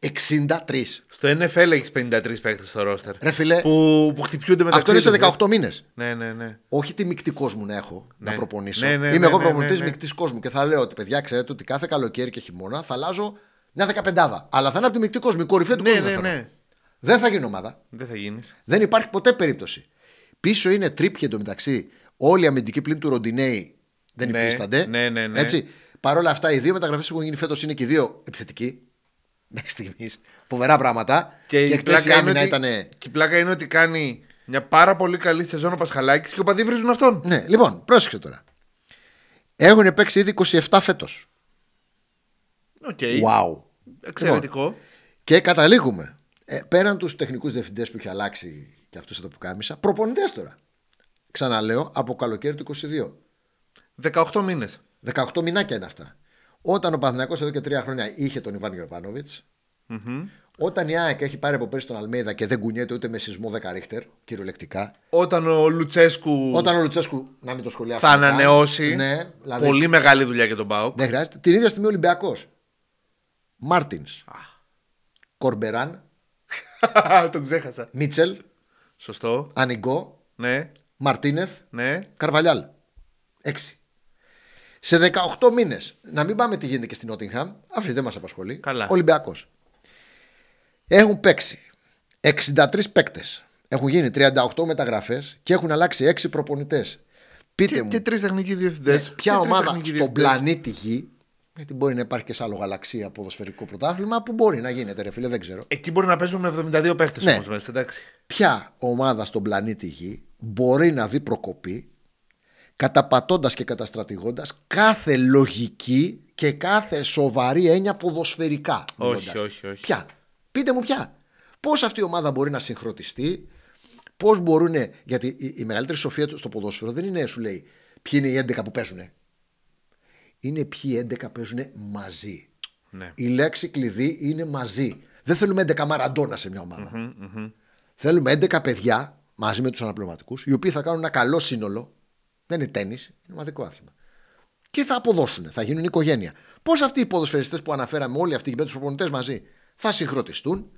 63. Στο NFL έχεις 53 παίκτες στο ρόστερ. Ρε φίλε, που χτυπιούνται μεταξύ. Αυτό είναι σε 18 μήνες. Ναι, ναι, ναι. Όχι τι μεικτικός μου να έχω, ναι, να προπονήσω. Ναι, ναι, είμαι εγώ προπονητής μεικτικός μου και θα λέω ότι παιδιά, ξέρετε ότι κάθε καλοκαίρι και χειμώνα θα αλλάζω μια 15. Αλλά θα είναι από τη μεικτικός μου, η κορυφή του κόσμου. Ναι, ναι. Δεν θα γίνει ομάδα. Δεν θα γίνεις. Δεν υπάρχει ποτέ περίπτωση. Πίσω είναι τρίπια εντωμεταξύ. Όλοι οι αμυντικοί πλην του Ροντινέι δεν υφίστανται. Ναι, ναι, ναι. Παρ' όλα αυτά, οι 2 μεταγραφές που έχουν γίνει φέτος είναι και οι 2 επιθετικοί. Μέχρι στιγμής. Φοβερά πράγματα. Και η πλάκα είναι ότι, και η πλάκα είναι ότι κάνει μια πάρα πολύ καλή σεζόν ο Πασχαλάκης και οι οπαδοί βρίζουν αυτόν. Ναι, λοιπόν, πρόσεξε τώρα. Έχουν παίξει ήδη 27 φέτος. Οκ. Wow. Εξαιρετικό. Λοιπόν, και καταλήγουμε. Πέραν τους τεχνικούς διευθυντές που έχει αλλάξει και αυτούς εδώ που κάμισα, προπονητές τώρα. Ξαναλέω, από καλοκαίρι του 22. 18 μήνες. 18 μηνάκια είναι αυτά. Όταν ο Παναθηναϊκός εδώ και 3 χρόνια είχε τον Γιοβάνοβιτς, όταν η ΑΕΚ έχει πάρει από πέρσι τον Αλμέιδα και δεν κουνιέται ούτε με σεισμό 10 ρίχτερ, κυριολεκτικά. Όταν ο Λουτσέσκου να μην το σχολιάσουμε. Θα ανανεώσει. Ναι, δηλαδή, πολύ μεγάλη δουλειά για τον ΠΑΟΚ. Δεν χρειάζεται. Την ίδια στιγμή ο Ολυμπιακός. Μάρτινς. Κορμπεράν. Τον ξέχασα. Μίτσελ. Σωστό. Ανιγκό. Ναι. Μαρτίνεθ. Ναι. Καρβαλιάλ. 6. Σε 18 μήνες, να μην πάμε τι γίνεται και στην Νότιγχαμ, αυτή δεν μας απασχολεί. Καλά. Ολυμπιακός. Έχουν παίξει 63 παίκτες. Έχουν γίνει 38 μεταγραφές και έχουν αλλάξει 6 προπονητές. Πείτε μου. Και 3 τεχνικοί διευθυντές. Ποια ομάδα στον πλανήτη Γη, γιατί μπορεί να υπάρχει και σε άλλο γαλαξία ποδοσφαιρικό πρωτάθλημα, που μπορεί να γίνεται, ρε φίλε, δεν ξέρω. Εκεί μπορεί να παίζουν 72 παίκτες όμως μέσα, εντάξει. Ποια ομάδα στον πλανήτη Γη μπορεί να δει προκοπή, καταπατώντας και καταστρατηγώντας κάθε λογική και κάθε σοβαρή έννοια ποδοσφαιρικά. Όχι, όχι, όχι. Ποια? Πείτε μου ποια. Πώς αυτή η ομάδα μπορεί να συγχρονιστεί, πώς μπορούν. Γιατί η μεγαλύτερη σοφία στο ποδόσφαιρο δεν είναι, σου λέει, ποιοι είναι οι 11 που παίζουν. Είναι ποιοι 11 παίζουν μαζί. Ναι. Η λέξη κλειδί είναι μαζί. Δεν θέλουμε 11 Μαραντόνα σε μια ομάδα. Θέλουμε 11 παιδιά μαζί με τους αναπληρωματικούς, οι οποίοι θα κάνουν ένα καλό σύνολο. Δεν είναι τένις, είναι ομαδικό άθλημα. Και θα αποδώσουν, θα γίνουν οικογένεια. Πώς αυτοί οι ποδοσφαιριστές που αναφέραμε, όλοι αυτοί οι 5 προπονητές μαζί, θα συγχρονιστούν,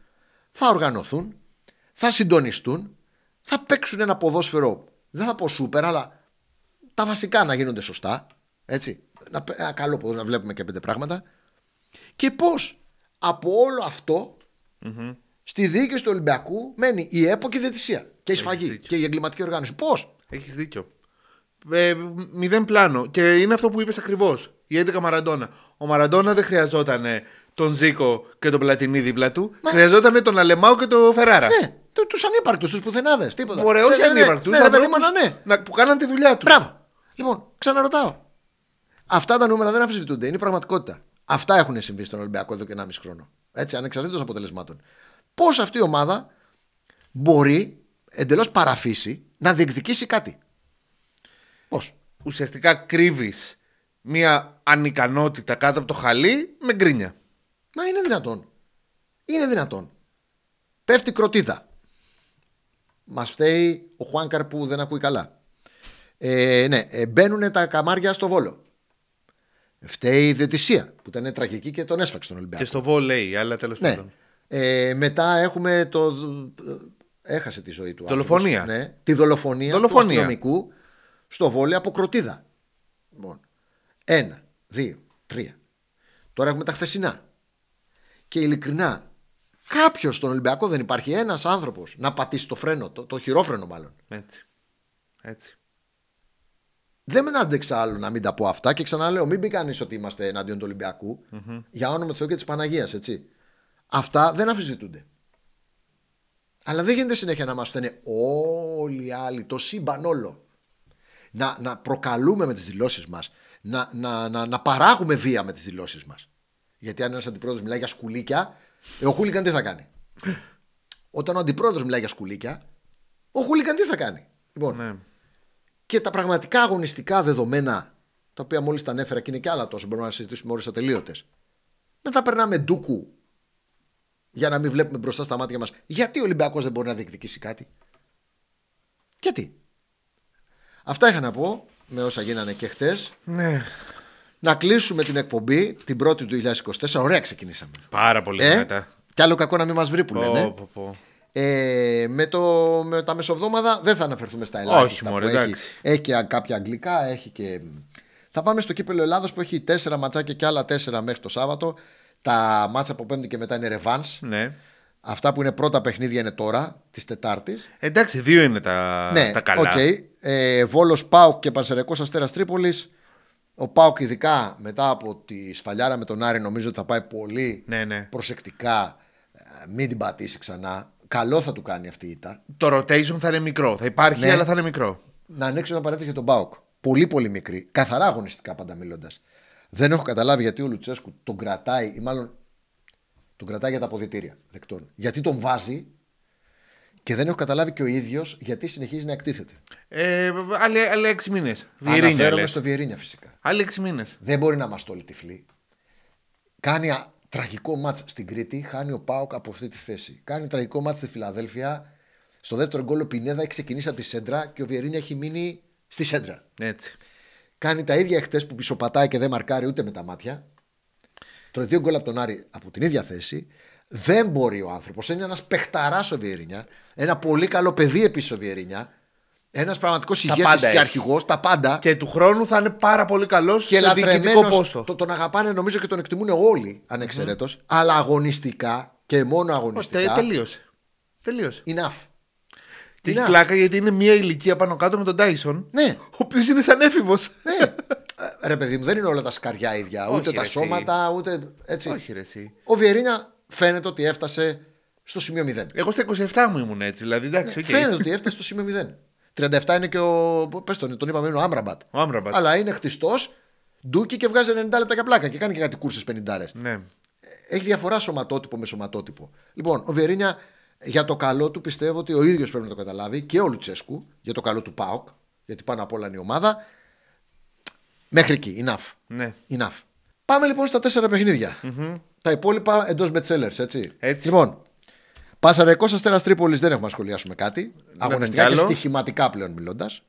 θα οργανωθούν, θα συντονιστούν, θα παίξουν ένα ποδόσφαιρο. Δεν θα πω σούπερ, αλλά τα βασικά να γίνονται σωστά. Έτσι. Ένα καλό ποδόσφαιρο, να βλέπουμε και 5 πράγματα. Και πώς από όλο αυτό στη διοίκηση του Ολυμπιακού μένει η ΕΠΟ και η διαιτησία. Και η σφαγή και η εγκληματική οργάνωση. Πώς? Έχεις δίκιο. Μηδέν πλάνο. Και είναι αυτό που είπες ακριβώς. Η 11 Μαραντόνα. Ο Μαραντόνα δεν χρειαζόταν τον Ζήκο και τον Πλατινί δίπλα του. Χρειαζόταν τον Αλεμάου και τον Φεράρα. Ναι, τους ανύπαρκτους, τους πουθενάδες. Τίποτα. Ωραία, όχι ανύπαρκτους. Που κάναν τη δουλειά τους. Μπράβο. Λοιπόν, ξαναρωτάω. Αυτά τα νούμερα δεν αμφισβητούνται. Είναι πραγματικότητα. Αυτά έχουν συμβεί στον Ολυμπιακό εδώ και 1,5 χρόνο. Έτσι, ανεξαρτήτως αποτελεσμάτων. Πώς αυτή η ομάδα μπορεί εντελώς παραφύση να διεκδικήσει κάτι. Πώς? Ουσιαστικά κρύβεις μια ανικανότητα κάτω από το χαλί με γκρίνια. Μα είναι δυνατόν. Πέφτει κροτίδα. Μας φταίει ο Χουάνκαρ που δεν ακούει καλά. Μπαίνουν τα καμάρια στο Βόλο. Φταίει η διαιτησία που ήταν τραγική και τον έσφαξε τον Ολυμπιακό. Και στο Βόλο λέει, αλλά τέλος πάντων. Μετά έχουμε το. Έχασε τη ζωή του. Δολοφονία. Ναι, τη δολοφονία. Του αστυνομικού στο Βόλο από Κροτίδα. Μόνο. 1, 2, 3. Τώρα έχουμε τα χθεσινά. Και ειλικρινά, κάποιος στον Ολυμπιακό δεν υπάρχει ένας άνθρωπος να πατήσει το φρένο, το χειρόφρενο μάλλον. Έτσι. Δεν με άντεξα άλλο να μην τα πω αυτά και ξαναλέω: μην πει κανείς ότι είμαστε εναντίον του Ολυμπιακού. Mm-hmm. Για όνομα του Θεού και της Παναγίας, έτσι. Αυτά δεν αμφισβητούνται. Αλλά δεν γίνεται συνέχεια να μας φταίνε όλοι οι άλλοι, το σύμπαν όλο. Να προκαλούμε με τις δηλώσεις μας, να παράγουμε βία με τις δηλώσεις μας. Γιατί αν ένας αντιπρόεδρος μιλάει για σκουλίκια, ο χούλικαν τι θα κάνει. Όταν ο αντιπρόεδρος μιλάει για σκουλίκια, ο χούλικαν τι θα κάνει. Λοιπόν, ναι. Και τα πραγματικά αγωνιστικά δεδομένα, τα οποία μόλις τα ανέφερα και είναι και άλλα τόσο, μπορούμε να συζητήσουμε ώρες ατελείωτες, να τα περνάμε ντούκου για να μην βλέπουμε μπροστά στα μάτια μας. Γιατί ο Ολυμπιακός δεν μπορεί να διεκδικήσει κάτι. Γιατί. Αυτά είχα να πω με όσα γίνανε και χτες. Ναι. Να κλείσουμε την εκπομπή την 1η του 2024. Ωραία, ξεκινήσαμε. Πάρα πολύ δυνατά. Κι άλλο κακό να μην μας βρει που λένε. Με τα μεσοβδόμαδα δεν θα αναφερθούμε στα ελάχιστα. Όχι, μωρέ, έχει και κάποια αγγλικά. Έχει και... Θα πάμε στο κύπελλο Ελλάδος που έχει 4 ματσάκια και άλλα 4 μέχρι το Σάββατο. Τα μάτσα από Πέμπτη και μετά είναι ρεβάνς. Ναι. Αυτά που είναι πρώτα παιχνίδια είναι τώρα, της Τετάρτης. Εντάξει, 2 είναι τα καλά. Okay. Βόλος ΠΑΟΚ και Πανσεραϊκός Αστέρας Τρίπολης. Ο ΠΑΟΚ ειδικά μετά από τη σφαλιάρα με τον Άρη νομίζω ότι θα πάει πολύ προσεκτικά. Μην την πατήσει ξανά. Καλό θα του κάνει αυτή η ήττα. Το rotation θα είναι μικρό. Θα υπάρχει, αλλά θα είναι μικρό. Να ανοίξω ένα παρένθεση για τον ΠΑΟΚ. Πολύ πολύ μικρή. Καθαρά αγωνιστικά πάντα μιλώντας. Δεν έχω καταλάβει γιατί ο Λουτσέσκου τον κρατάει, ή μάλλον τον κρατάει για τα αποδυτήρια δεκτών. Γιατί τον βάζει και δεν έχω καταλάβει και ο ίδιος γιατί συνεχίζει να εκτίθεται. Άλλοι 6 μήνες. Αναφέρομαι στο Βιεϊρίνια φυσικά. Άλλοι 6 μήνες. Δεν μπορεί να μας τόλει τυφλή. Κάνει τραγικό μάτς στην Κρήτη, χάνει ο ΠΑΟΚ από αυτή τη θέση. Κάνει τραγικό μάτς στη Φιλαδέλφια. Στο δεύτερο γκολ ο Πινέδα έχει ξεκινήσει από τη σέντρα και ο Βιεϊρίνια έχει μείνει στη σέντρα. Έτσι. Κάνει τα ίδια χτες που πισωπατάει και δεν μαρκάρει ούτε με τα μάτια. Τρώει 2 γκολ από τον Άρη από την ίδια θέση. Δεν μπορεί ο άνθρωπος. Είναι ένας παιχταράς ο Βιεϊρίνια. Ένα πολύ καλό παιδί επίσης ο Βιεϊρίνια. Ένας πραγματικός ηγέτης και αρχηγός. Τα πάντα. Και του χρόνου θα είναι πάρα πολύ καλός και διοικητικό πόστο. Τον αγαπάνε νομίζω και τον εκτιμούν όλοι ανεξαιρέτως. Mm. Αλλά αγωνιστικά και μόνο αγωνιστικά. Τελείωσε. Enough. Την πλάκα γιατί είναι μια ηλικία πάνω κάτω με τον Τάισον. Ναι. Ο οποίος είναι σαν έφηβος. Ναι. Ρε παιδί μου, δεν είναι όλα τα σκαριά ίδια. Ούτε τα σώματα, ούτε. Έτσι. Όχι, ρε εσύ. Ο Βιεϊρίνια φαίνεται ότι έφτασε στο σημείο 0. Εγώ στα 27 μου ήμουν έτσι. Δηλαδή, εντάξει, okay. Φαίνεται ότι έφτασε στο σημείο 0. 37 είναι και ο. Πες τον είπαμε, είναι ο Άμραμπατ. Αλλά είναι χτιστός, ντούκι και βγάζει 90 λεπτά για πλάκα και κάνει και κάτι κούρσες 50. Ναι. Έχει διαφορά σωματότυπο με σωματότυπο. Λοιπόν, ο Βιεϊρίνια. Για το καλό του πιστεύω ότι ο ίδιος πρέπει να το καταλάβει και ο Λουτσέσκου για το καλό του ΠΑΟΚ. Γιατί πάνω απ' όλα είναι η ομάδα. Μέχρι εκεί, enough. Ναι. Enough. Πάμε λοιπόν στα 4 παιχνίδια. Mm-hmm. Τα υπόλοιπα εντός Betsellers, έτσι. Λοιπόν, Πανσεραϊκός Αστέρας Τρίπολης δεν έχουμε να σχολιάσουμε κάτι. Αγωνιστικά και στοιχηματικά πλέον μιλώντας.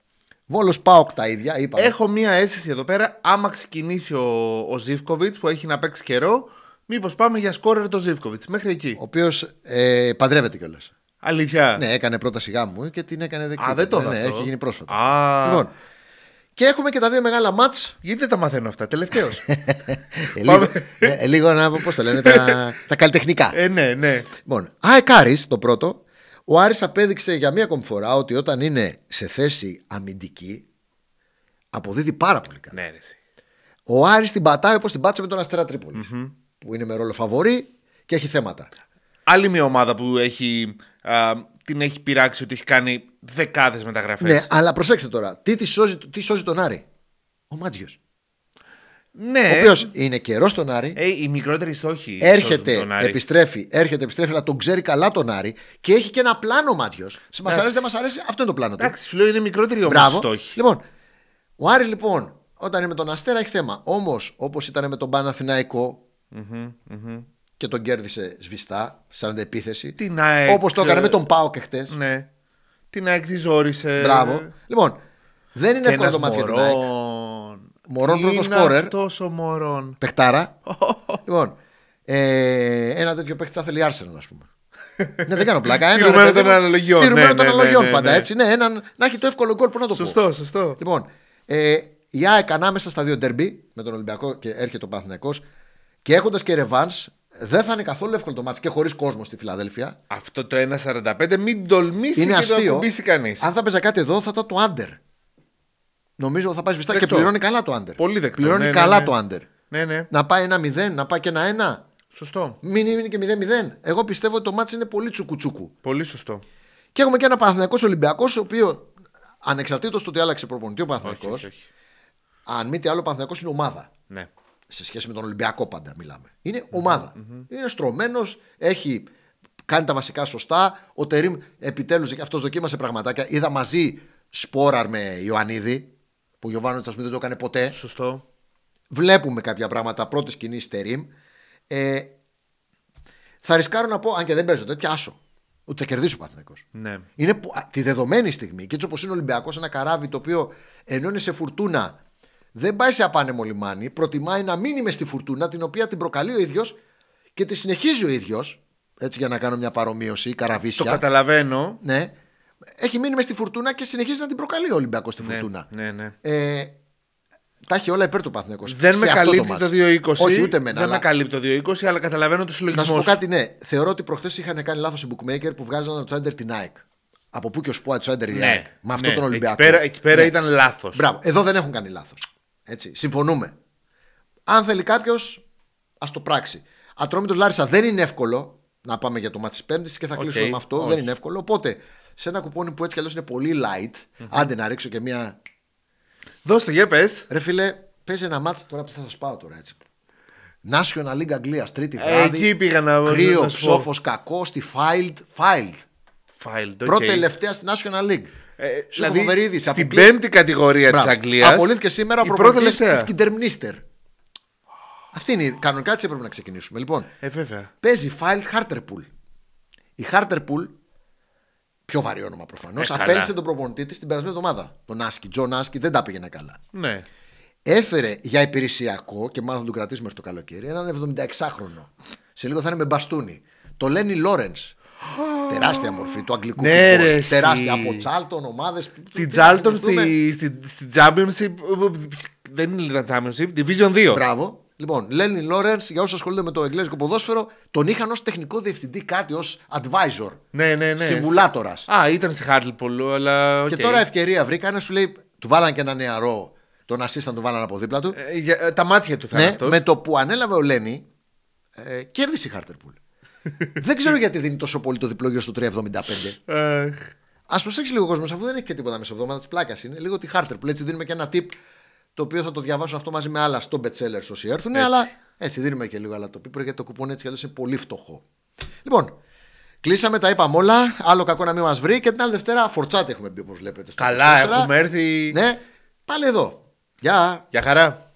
Βόλος ΠΑΟΚ τα ίδια. Είπαμε. Έχω μία αίσθηση εδώ πέρα. Άμα ξεκινήσει ο Ζιβκοβιτς που έχει να παίξει καιρό. Μήπως πάμε για σκόρερ το Ζιβκοβιτς, μέχρι εκεί. Ο οποίος παντρεύεται κιόλας. Αλήθεια. Ναι, έκανε πρώτα σιγά μου και την έκανε δεξιά. Α, δεν το δω. Έχει γίνει πρόσφατα. Λοιπόν. Και έχουμε και τα 2 μεγάλα μάτς. Γιατί δεν τα μαθαίνω αυτά, τελευταίως. Λίγο να πω πώς το λένε, τα καλλιτεχνικά. Ναι. Λοιπόν, ΑΕΚ Άρης το πρώτο. Ο Άρης απέδειξε για μία ακόμη φορά ότι όταν είναι σε θέση αμυντική, αποδίδει πάρα πολύ καλά. Ναι, ο Άρης την πατάει όπως την πάτησε με τον Αστέρα Τρίπολης. Που είναι με ρόλο φαβορί και έχει θέματα. Άλλη μια ομάδα που την έχει πειράξει ότι έχει κάνει δεκάδες μεταγραφές. Ναι, αλλά προσέξτε τώρα. Τι σώζει τον Άρη. Ο Μάτζιος. Ναι. Ο οποίος είναι καιρός στον Άρη. Οι μικρότεροι στόχοι. Έρχεται, επιστρέφει, αλλά τον ξέρει καλά τον Άρη και έχει και ένα πλάνο ο Μάτζιος. Μας αρέσει, δεν μας αρέσει. Αυτό είναι το πλάνο του. Εντάξει, σου λέω είναι μικρότεροι όμως στόχοι. Λοιπόν, ο Άρης λοιπόν, όταν είναι με τον Αστέρα έχει θέμα. Όμως, όπως ήταν με τον Παναθηναϊκό. Mm-hmm. Και τον κέρδισε σβηστά, σαν αντεπίθεση. Όπως το έκανε με τον ΠΑΟΚ χτες. Ναι. την ΑΕΚ τη ζόρισε. Μπράβο. Λοιπόν, δεν είναι εύκολο το μάτσο για την ΑΕΚ. Μωρόν πρώτο σκόρερ. Τόσο μωρόν. Πεχτάρα. Λοιπόν, ένα τέτοιο παίχτη θα θέλει Arsenal, ας πούμε. Ναι, δεν κάνω πλάκα. Τηρουμένο των αναλογιών. Τηρουμένο των αναλογιών πάντα, έτσι. Ναι, να έχει το εύκολο γκολ, που να το πω. Σωστό, σωστό. Λοιπόν, η ΑΕΚ ανάμεσα στα δύο ντέρμπι, με τον Ολυμπιακό και έρχεται ο Παναθηναϊκός, και έχοντας και ρεβάνς, δεν θα είναι καθόλου εύκολο το μάτς και χωρίς κόσμο στη Φιλαδέλφια. Αυτό το 1,45 μην τολμήσει είναι και αστείο. Το ακουμπήσει κανείς. Αν θα παίζα κάτι εδώ, θα ήταν το under. Νομίζω θα πάει σβηστά δεκτό. Και πληρώνει καλά το under. Πολύ δεκτό. Πληρώνει καλά το under. Ναι. Να πάει 1-0, να πάει και 1-1. Σωστό. Μην είναι και 0-0. Εγώ πιστεύω ότι το μάτς είναι πολύ τσουκουτσούκου. Πολύ σωστό. Και έχουμε και ένα Παναθηναϊκός Ολυμπιακός, ο οποίο ανεξαρτήτως του ότι άλλαξε προπονητή ο Παναθηναϊκός. Αν μη τι άλλο, ο Παναθηναϊκός είναι ομάδα. Ναι. Σε σχέση με τον Ολυμπιακό, πάντα μιλάμε. Είναι ομάδα. Είναι στρωμένος, έχει κάνει τα βασικά σωστά. Ο Τερίμ επιτέλους αυτός δοκίμασε πραγματάκια. Είδα μαζί Σπόραρ με Ιωαννίδη, που ο Γιοβάνοβιτς δεν το έκανε ποτέ. Σωστό. Βλέπουμε κάποια πράγματα πρώτης κινήσης Τερίμ. Θα ρισκάρω να πω, αν και δεν παίζω, δεν πιάσω. Ότι θα κερδίσει ο Παναθηναϊκός. Ναι. Είναι τη δεδομένη στιγμή και έτσι όπως είναι ο Ολυμπιακός, ένα καράβι το οποίο ενώ είναι σε φουρτούνα. Δεν πάει σε απάνεμο λιμάνι, προτιμάει να μην είμαι στη φουρτούνα την οποία την προκαλεί ο ίδιος και τη συνεχίζει ο ίδιος. Έτσι, για να κάνω μια παρομοίωση, καραβίσια. Το καταλαβαίνω. Ναι. Έχει μείνει μες στη φουρτούνα και συνεχίζει να την προκαλεί ο Ολυμπιακός στη φουρτούνα. Ναι. Τα έχει όλα υπέρ του Παναθηναϊκού. Δεν με καλύπτει το 2-20. Όχι, ούτε εμένα. Δεν με καλύπτει το 2-20, αλλά καταλαβαίνω το συλλογισμό. Να σου πω κάτι, ναι. Θεωρώ ότι προχθές είχαν κάνει λάθος οι bookmaker που βγάζανε το under την ΑΕΚ. Από πού και ως πού ατσάντερ η ΑΕΚ. Με αυτόν τον Ολυμπιακό. Εκεί πέρα ήταν λάθος. Εδώ δεν έχουν κάνει λάθος. Έτσι, συμφωνούμε. Αν θέλει κάποιος, ας το πράξει. Ατρόμητος Λάρισα δεν είναι εύκολο να πάμε για το μάτς της Πέμπτης και θα κλείσουμε με αυτό. Όχι. Δεν είναι εύκολο. Οπότε σε ένα κουπόνι που έτσι κι αλλιώς είναι πολύ light, άντε να ρίξω και μία. Δώστε, για πες. Ρε φίλε, παίζει ένα μάτς τώρα που θα σας πάω τώρα έτσι. National League Αγγλίας, τρίτη βράδυ. Εκεί πήγα να βρω. Κρύο, ψόφος, κακό στη Filed. Πρώτη τελευταία στη National League. Δηλαδή, στην πέμπτη κατηγορία της Αγγλίας. Απολύθηκε σήμερα ο προπονητής της Κιντερμνίστερ. Αυτή είναι η κανονικά, έτσι έπρεπε να ξεκινήσουμε. Λοιπόν, παίζει Φάιλτ Χάρτερπουλ. Η Χάρτερπουλ, πιο βαρύ όνομα προφανώς, απέλυσε τον προπονητή της την περασμένη εβδομάδα. Τον Άσκι, Τζον Άσκι, δεν τα πήγαινε καλά. Ναι. Έφερε για υπηρεσιακό και μάλλον θα τον κρατήσουμε στο καλοκαίρι έναν 76χρονο. Σε λίγο θα είναι με μπαστούνι. Το λένε Λόρενς. Τεράστια μορφή του αγγλικού φουτμπολ. Τεράστια από Τσάλτον, ομάδες. Την Τσάλτον στη Championship. Δεν είναι Championship, Division 2. Μπράβο. Λοιπόν, Λένι Λόρενς, για όσους ασχολούνται με το εγγλέζικο ποδόσφαιρο, τον είχαν ως τεχνικό διευθυντή κάτι, ως advisor. Ναι. Συμβουλάτορας. Α, ήταν στη Χάρτλπολ, αλλά. Και τώρα ευκαιρία βρήκανε, σου λέει, του βάλανε και ένα νεαρό, τον assistant του βάλανε από δίπλα του. Τα μάτια του θα είναι αυτό. Με το που ανέλαβε ο Λένι, κέρδισε η Χάρτερπουλ. Δεν ξέρω γιατί δίνει τόσο πολύ το διπλόγιο στο 3,75. Ας προσέξει λίγο ο κόσμος, αφού δεν έχει και τίποτα μέσα εβδομάδα της πλάκας είναι. Λίγο τη Χάρτερπουλ. Έτσι δίνουμε και ένα tip το οποίο θα το διαβάσω αυτό μαζί με άλλα στο Betsellers όσοι έρθουν. Έτσι. Αλλά έτσι δίνουμε και λίγο άλλα το πίπρο γιατί το κουπόνι έτσι κι είναι πολύ φτωχό. Λοιπόν, κλείσαμε, τα είπαμε όλα. Άλλο κακό να μην μας βρει και την άλλη Δευτέρα φορτσάτε έχουμε μπει όπως βλέπετε. Καλά, 4. Έχουμε έρθει. Ναι, πάλι εδώ. Γεια χαρά.